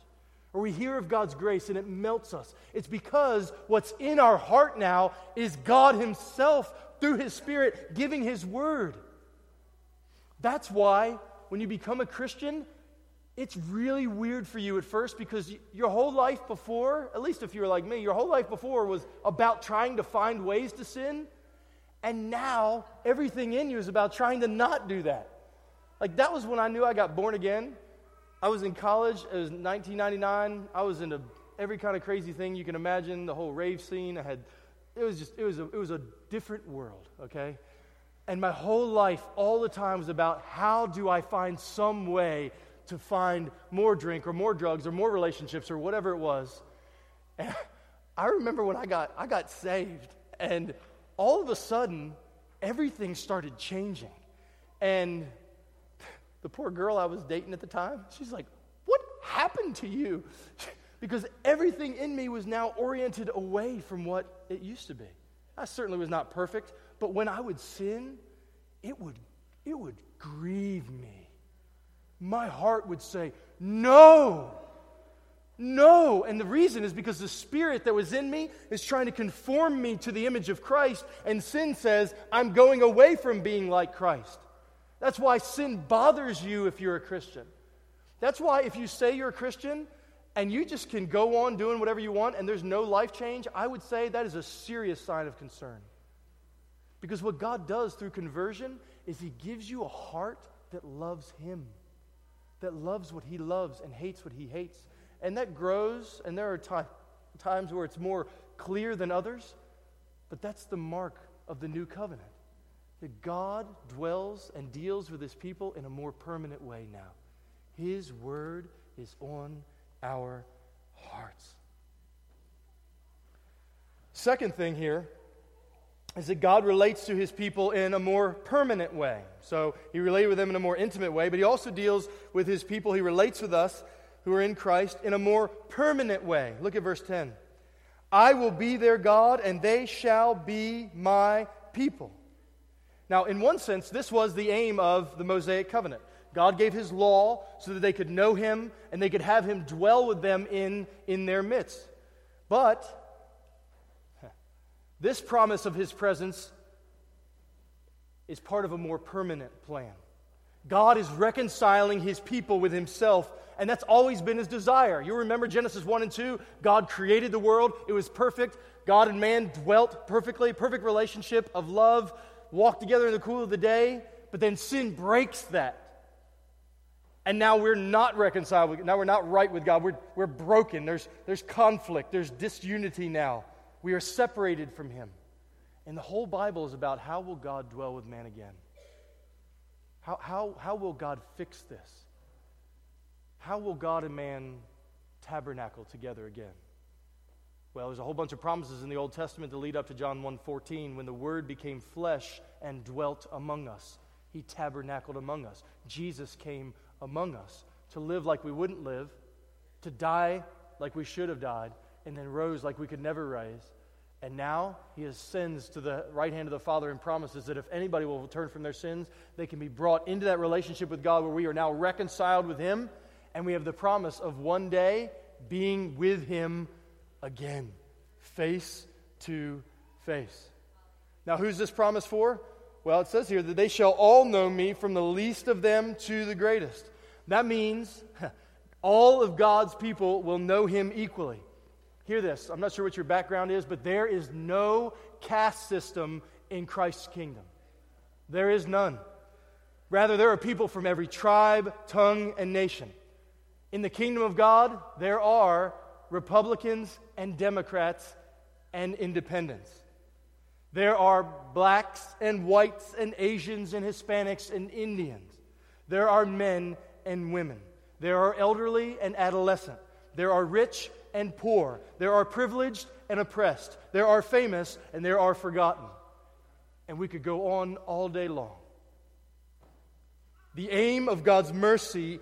or we hear of God's grace and it melts us. It's because what's in our heart now is God Himself through His Spirit giving His word. That's why when you become a Christian, it's really weird for you at first because your whole life before, at least if you were like me, your whole life before was about trying to find ways to sin. And now everything in you is about trying to not do that. Like that was when I knew I got born again. I was in college. It was 1999. I was into every kind of crazy thing you can imagine, the whole rave scene. I had it was a different world, okay? And my whole life, all the time, was about how do I find some way to find more drink or more drugs or more relationships or whatever it was. And I remember when I got saved, and all of a sudden, everything started changing. And the poor girl I was dating at the time, she's like, "What happened to you?" Because everything in me was now oriented away from what it used to be. I certainly was not perfect, but when I would sin, it would grieve me. My heart would say, "No, no." And the reason is because the spirit that was in me is trying to conform me to the image of Christ, and sin says, "I'm going away from being like Christ." That's why sin bothers you if you're a Christian. That's why if you say you're a Christian and you just can go on doing whatever you want and there's no life change, I would say that is a serious sign of concern. Because what God does through conversion is He gives you a heart that loves Him, that loves what He loves and hates what He hates. And that grows, and there are times where it's more clear than others, but that's the mark of the new covenant, that God dwells and deals with His people in a more permanent way now. His word is on our hearts. Second thing here is that God relates to His people in a more permanent way. So He related with them in a more intimate way, but He also deals with His people. He relates with us who are in Christ in a more permanent way. Look at verse 10. "I will be their God, and they shall be my people." Now, in one sense, this was the aim of the Mosaic covenant. God gave His law so that they could know Him and they could have Him dwell with them in their midst. But this promise of His presence is part of a more permanent plan. God is reconciling His people with Himself, and that's always been His desire. You remember Genesis 1 and 2, God created the world, it was perfect. God and man dwelt perfectly, perfect relationship of love, walk together in the cool of the day, but then sin breaks that. And now we're not reconciled with God. Now we're not right with God. We're broken. There's conflict. There's disunity now. We are separated from Him. And the whole Bible is about how will God dwell with man again? How will God fix this? How will God and man tabernacle together again? Well, there's a whole bunch of promises in the Old Testament that lead up to John 1:14, when the Word became flesh and dwelt among us. He tabernacled among us. Jesus came among us to live like we wouldn't live, to die like we should have died, and then rose like we could never rise. And now He ascends to the right hand of the Father and promises that if anybody will turn from their sins, they can be brought into that relationship with God where we are now reconciled with Him, and we have the promise of one day being with Him again, face to face. Now, who's this promise for? Well, it says here that they shall all know me, from the least of them to the greatest. That means all of God's people will know Him equally. Hear this. I'm not sure what your background is, but there is no caste system in Christ's kingdom. There is none. Rather, there are people from every tribe, tongue, and nation. In the kingdom of God, there are Republicans and Democrats and independents. There are blacks and whites and Asians and Hispanics and Indians. There are men and women. There are elderly and adolescent. There are rich and poor. There are privileged and oppressed. There are famous and there are forgotten. And we could go on all day long. The aim of God's mercy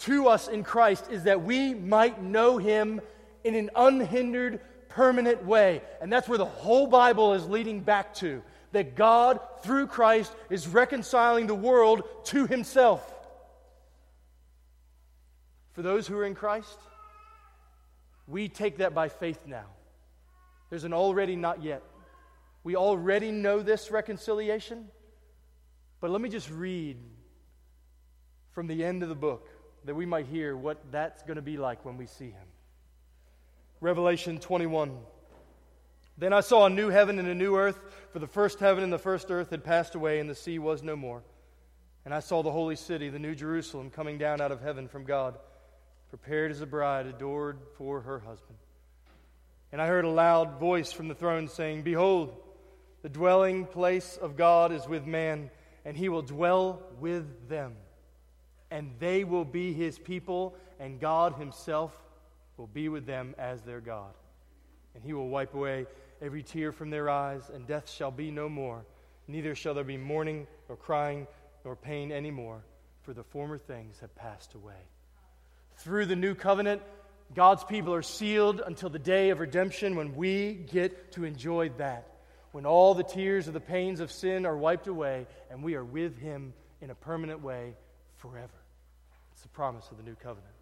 to us in Christ is that we might know Him in an unhindered, permanent way. And that's where the whole Bible is leading back to, that God, through Christ, is reconciling the world to Himself. For those who are in Christ, we take that by faith now. There's an already not yet. We already know this reconciliation, but let me just read from the end of the book that we might hear what that's going to be like when we see Him. Revelation 21. "Then I saw a new heaven and a new earth, for the first heaven and the first earth had passed away, and the sea was no more. And I saw the holy city, the new Jerusalem, coming down out of heaven from God, prepared as a bride adored for her husband. And I heard a loud voice from the throne saying, "Behold, the dwelling place of God is with man, and he will dwell with them. And they will be his people, and God himself will be with them as their God. And he will wipe away every tear from their eyes, and death shall be no more. Neither shall there be mourning, nor crying, nor pain anymore, for the former things have passed away." Through the new covenant, God's people are sealed until the day of redemption, when we get to enjoy that, when all the tears of the pains of sin are wiped away, and we are with him in a permanent way forever. It's the promise of the new covenant.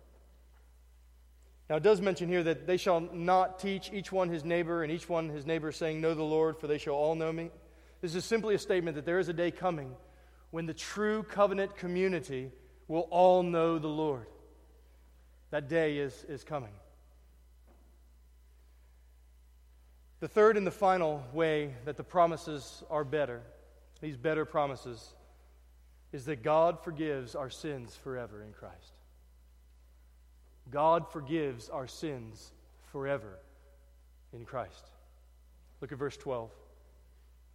Now it does mention here that they shall not teach each one his neighbor and each one his neighbor, saying, "Know the Lord, for they shall all know me." This is simply a statement that there is a day coming when the true covenant community will all know the Lord. That day is coming. The third and the final way that the promises are better, these better promises, is that God forgives our sins forever in Christ. God forgives our sins forever in Christ. Look at verse 12.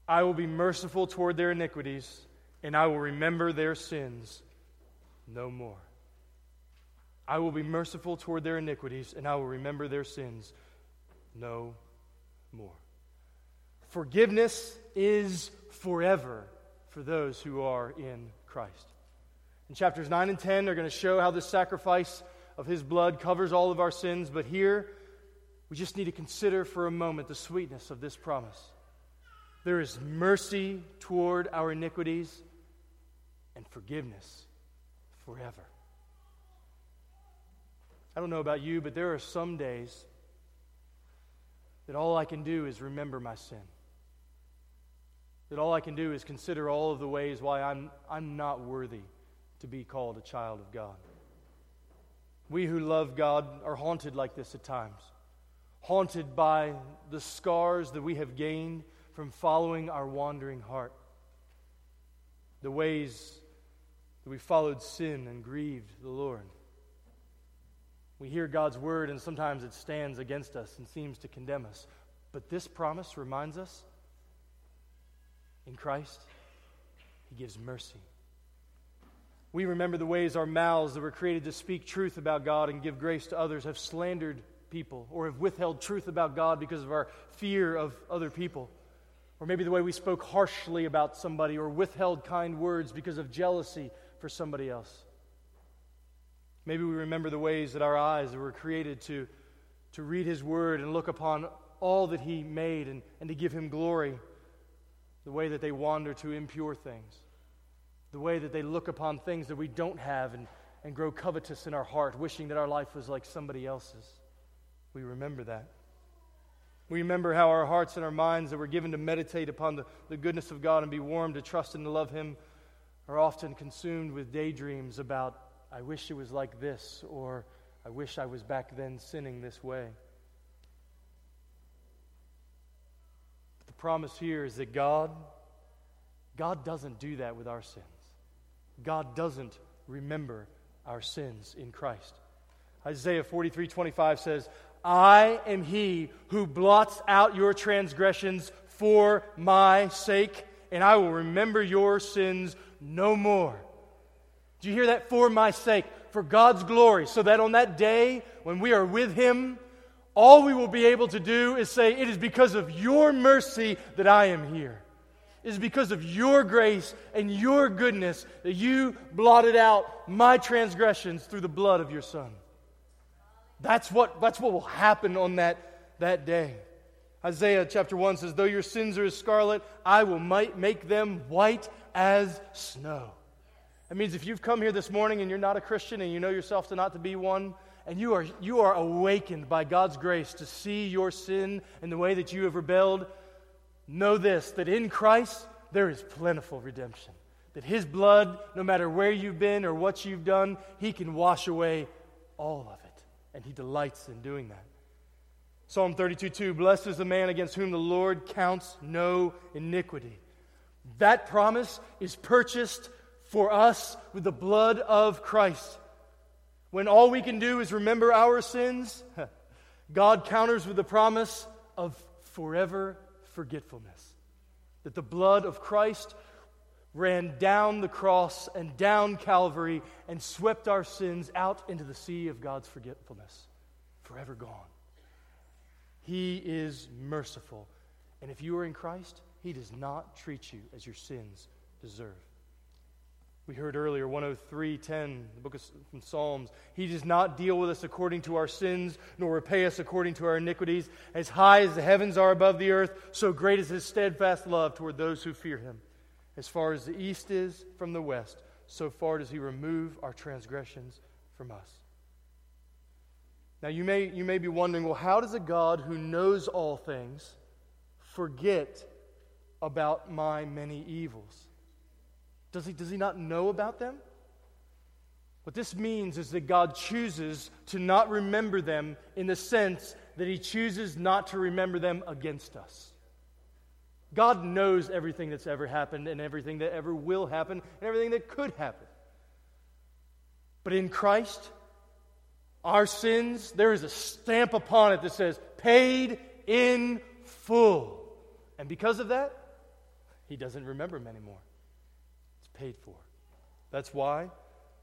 "I will be merciful toward their iniquities, and I will remember their sins no more." I will be merciful toward their iniquities, and I will remember their sins no more. Forgiveness is forever for those who are in Christ. In chapters 9 and 10, they're going to show how this sacrifice of his blood covers all of our sins, but here we just need to consider for a moment the sweetness of this promise. There is mercy toward our iniquities and forgiveness forever. I don't know about you, but there are some days that all I can do is remember my sin. That all I can do is consider all of the ways why I'm not worthy to be called a child of God. We who love God are haunted like this at times, haunted by the scars that we have gained from following our wandering heart, the ways that we followed sin and grieved the Lord. We hear God's word, and sometimes it stands against us and seems to condemn us. But this promise reminds us, in Christ, he gives mercy. We remember the ways our mouths that were created to speak truth about God and give grace to others have slandered people, or have withheld truth about God because of our fear of other people. Or maybe the way we spoke harshly about somebody, or withheld kind words because of jealousy for somebody else. Maybe we remember the ways that our eyes were created to read his word and look upon all that he made and to give him glory, the way that they wander to impure things, the way that they look upon things that we don't have and grow covetous in our heart, wishing that our life was like somebody else's. We remember that. We remember how our hearts and our minds that were given to meditate upon the goodness of God and be warmed to trust and to love him are often consumed with daydreams about, "I wish it was like this," or "I wish I was back then sinning this way." But the promise here is that God doesn't do that with our sins. God doesn't remember our sins in Christ. Isaiah 43:25 says, "I am he who blots out your transgressions for my sake, and I will remember your sins no more." Do you hear that? For my sake, for God's glory, so that on that day when we are with him, all we will be able to do is say, "It is because of your mercy that I am here. It is because of your grace and your goodness that you blotted out my transgressions through the blood of your Son." That's what will happen on that day. Isaiah chapter 1 says, "Though your sins are as scarlet, I will make them white as snow." That means if you've come here this morning and you're not a Christian and you know yourself to not to be one, and you are awakened by God's grace to see your sin and the way that you have rebelled, know this, that in Christ there is plentiful redemption. That his blood, no matter where you've been or what you've done, he can wash away all of it. And he delights in doing that. Psalm 32:2, "Blessed is the man against whom the Lord counts no iniquity." That promise is purchased for us with the blood of Christ. When all we can do is remember our sins, God counters with the promise of forever forgetfulness. That the blood of Christ ran down the cross and down Calvary and swept our sins out into the sea of God's forgetfulness. Forever gone. He is merciful. And if you are in Christ, He does not treat you as your sins deserve. We heard earlier, 103:10, the book of Psalms. He does not deal with us according to our sins, nor repay us according to our iniquities. As high as the heavens are above the earth, so great is His steadfast love toward those who fear Him. As far as the east is from the west, so far does He remove our transgressions from us. Now you may be wondering, well, how does a God who knows all things forget about my many evils? Does he not know about them? What this means is that God chooses to not remember them in the sense that He chooses not to remember them against us. God knows everything that's ever happened and everything that ever will happen and everything that could happen. But in Christ, our sins, there is a stamp upon it that says, paid in full. And because of that, He doesn't remember them anymore. Paid for. That's why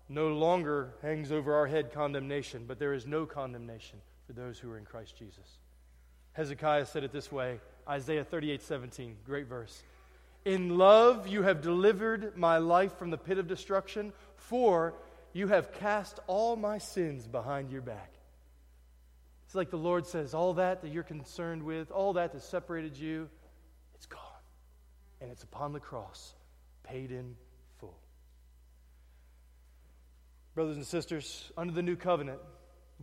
no longer hangs over our head condemnation, but there is no condemnation for those who are in Christ Jesus. Hezekiah said it this way, Isaiah 38:17, great verse. In love you have delivered my life from the pit of destruction, for you have cast all my sins behind your back. It's like the Lord says, all that you're concerned with, all that separated you, it's gone. And it's upon the cross, paid in full. Brothers and sisters, under the new covenant,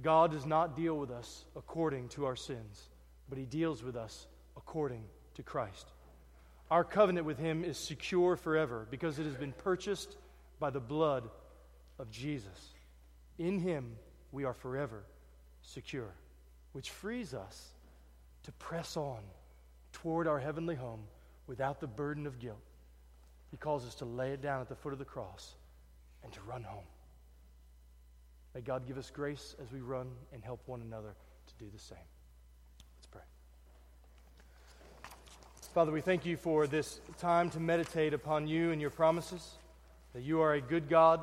God does not deal with us according to our sins, but He deals with us according to Christ. Our covenant with Him is secure forever because it has been purchased by the blood of Jesus. In Him, we are forever secure, which frees us to press on toward our heavenly home without the burden of guilt. He calls us to lay it down at the foot of the cross and to run home. May God give us grace as we run and help one another to do the same. Let's pray. Father, we thank You for this time to meditate upon You and Your promises, that You are a good God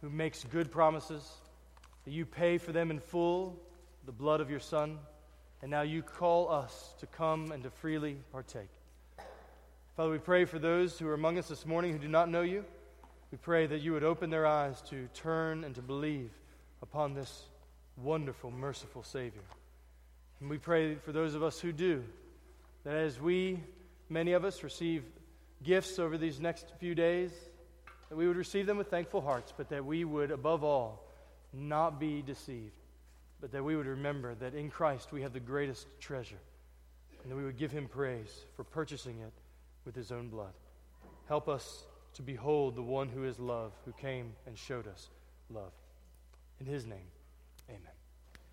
who makes good promises, that You pay for them in full, the blood of Your Son, and now You call us to come and to freely partake. Father, we pray for those who are among us this morning who do not know You. We pray that You would open their eyes to turn and to believe upon this wonderful, merciful Savior. And we pray for those of us who do, that as we, many of us, receive gifts over these next few days, that we would receive them with thankful hearts, but that we would, above all, not be deceived, but that we would remember that in Christ we have the greatest treasure, and that we would give Him praise for purchasing it with His own blood. Help us to behold the One who is love, who came and showed us love. In His name, amen.